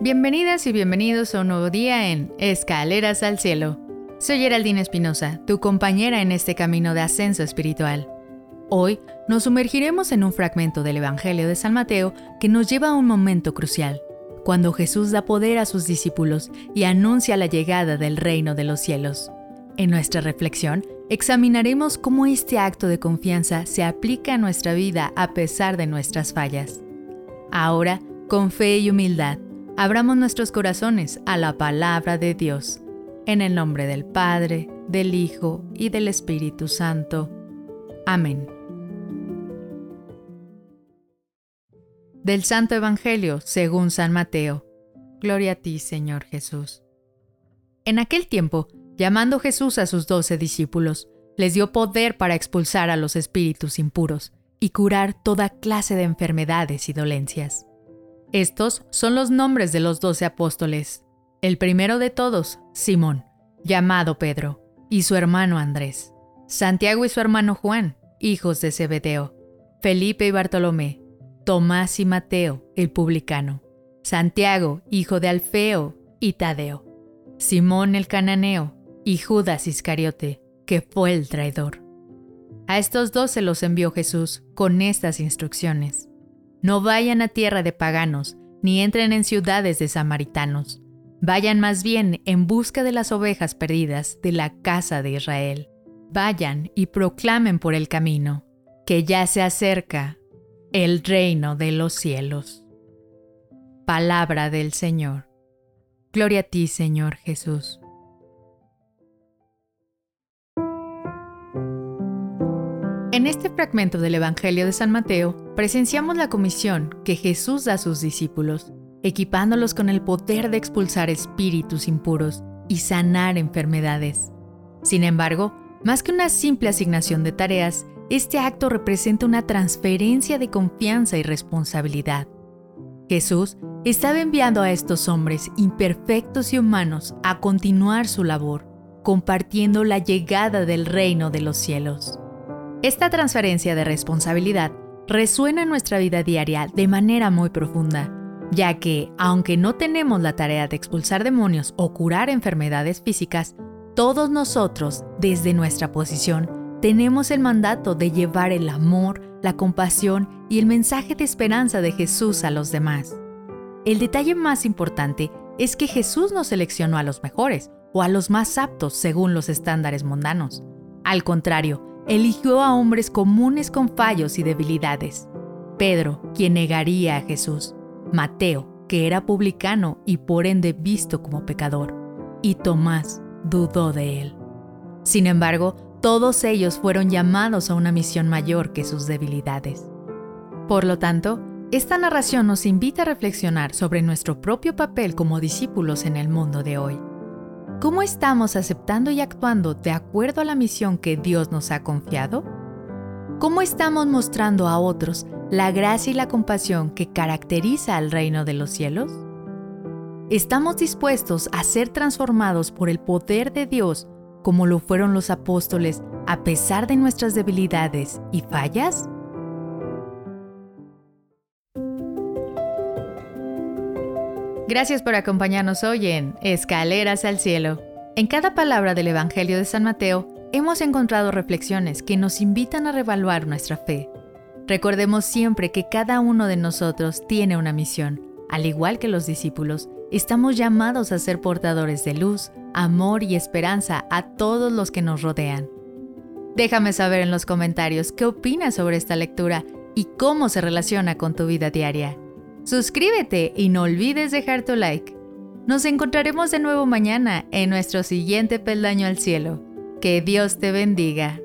Bienvenidas y bienvenidos a un nuevo día en Escaleras al Cielo. Soy Geraldine Espinosa, tu compañera en este camino de ascenso espiritual. Hoy nos sumergiremos en un fragmento del Evangelio de San Mateo que nos lleva a un momento crucial, cuando Jesús da poder a sus discípulos y anuncia la llegada del Reino de los Cielos. En nuestra reflexión, examinaremos cómo este acto de confianza se aplica a nuestra vida a pesar de nuestras fallas. Ahora, con fe y humildad, abramos nuestros corazones a la palabra de Dios. En el nombre del Padre, del Hijo y del Espíritu Santo. Amén. Del Santo Evangelio según San Mateo. Gloria a ti, Señor Jesús. En aquel tiempo, llamando Jesús a sus 12 discípulos, les dio poder para expulsar a los espíritus impuros y curar toda clase de enfermedades y dolencias. Estos son los nombres de los 12 apóstoles. El primero de todos, Simón, llamado Pedro, y su hermano Andrés. Santiago y su hermano Juan, hijos de Zebedeo. Felipe y Bartolomé. Tomás y Mateo, el publicano. Santiago, hijo de Alfeo, y Tadeo. Simón el cananeo, y Judas Iscariote, que fue el traidor. A estos 12 los envió Jesús con estas instrucciones. No vayan a tierra de paganos, ni entren en ciudades de samaritanos. Vayan más bien en busca de las ovejas perdidas de la casa de Israel. Vayan y proclamen por el camino, que ya se acerca el Reino de los Cielos. Palabra del Señor. Gloria a ti, Señor Jesús. En este fragmento del Evangelio de San Mateo, presenciamos la comisión que Jesús da a sus discípulos, equipándolos con el poder de expulsar espíritus impuros y sanar enfermedades. Sin embargo, más que una simple asignación de tareas, este acto representa una transferencia de confianza y responsabilidad. Jesús estaba enviando a estos hombres imperfectos y humanos a continuar su labor, compartiendo la llegada del Reino de los Cielos. Esta transferencia de responsabilidad resuena en nuestra vida diaria de manera muy profunda, ya que, aunque no tenemos la tarea de expulsar demonios o curar enfermedades físicas, todos nosotros, desde nuestra posición, tenemos el mandato de llevar el amor, la compasión y el mensaje de esperanza de Jesús a los demás. El detalle más importante es que Jesús no seleccionó a los mejores o a los más aptos según los estándares mundanos. Al contrario, eligió a hombres comunes con fallos y debilidades. Pedro, quien negaría a Jesús. Mateo, que era publicano y por ende visto como pecador. Y Tomás dudó de él. Sin embargo, todos ellos fueron llamados a una misión mayor que sus debilidades. Por lo tanto, esta narración nos invita a reflexionar sobre nuestro propio papel como discípulos en el mundo de hoy. ¿Cómo estamos aceptando y actuando de acuerdo a la misión que Dios nos ha confiado? ¿Cómo estamos mostrando a otros la gracia y la compasión que caracteriza al Reino de los Cielos? ¿Estamos dispuestos a ser transformados por el poder de Dios, como lo fueron los apóstoles, a pesar de nuestras debilidades y fallas? Gracias por acompañarnos hoy en Escaleras al Cielo. En cada palabra del Evangelio de San Mateo, hemos encontrado reflexiones que nos invitan a reevaluar nuestra fe. Recordemos siempre que cada uno de nosotros tiene una misión. Al igual que los discípulos, estamos llamados a ser portadores de luz, amor y esperanza a todos los que nos rodean. Déjame saber en los comentarios qué opinas sobre esta lectura y cómo se relaciona con tu vida diaria. Suscríbete y no olvides dejar tu like. Nos encontraremos de nuevo mañana en nuestro siguiente peldaño al cielo. Que Dios te bendiga.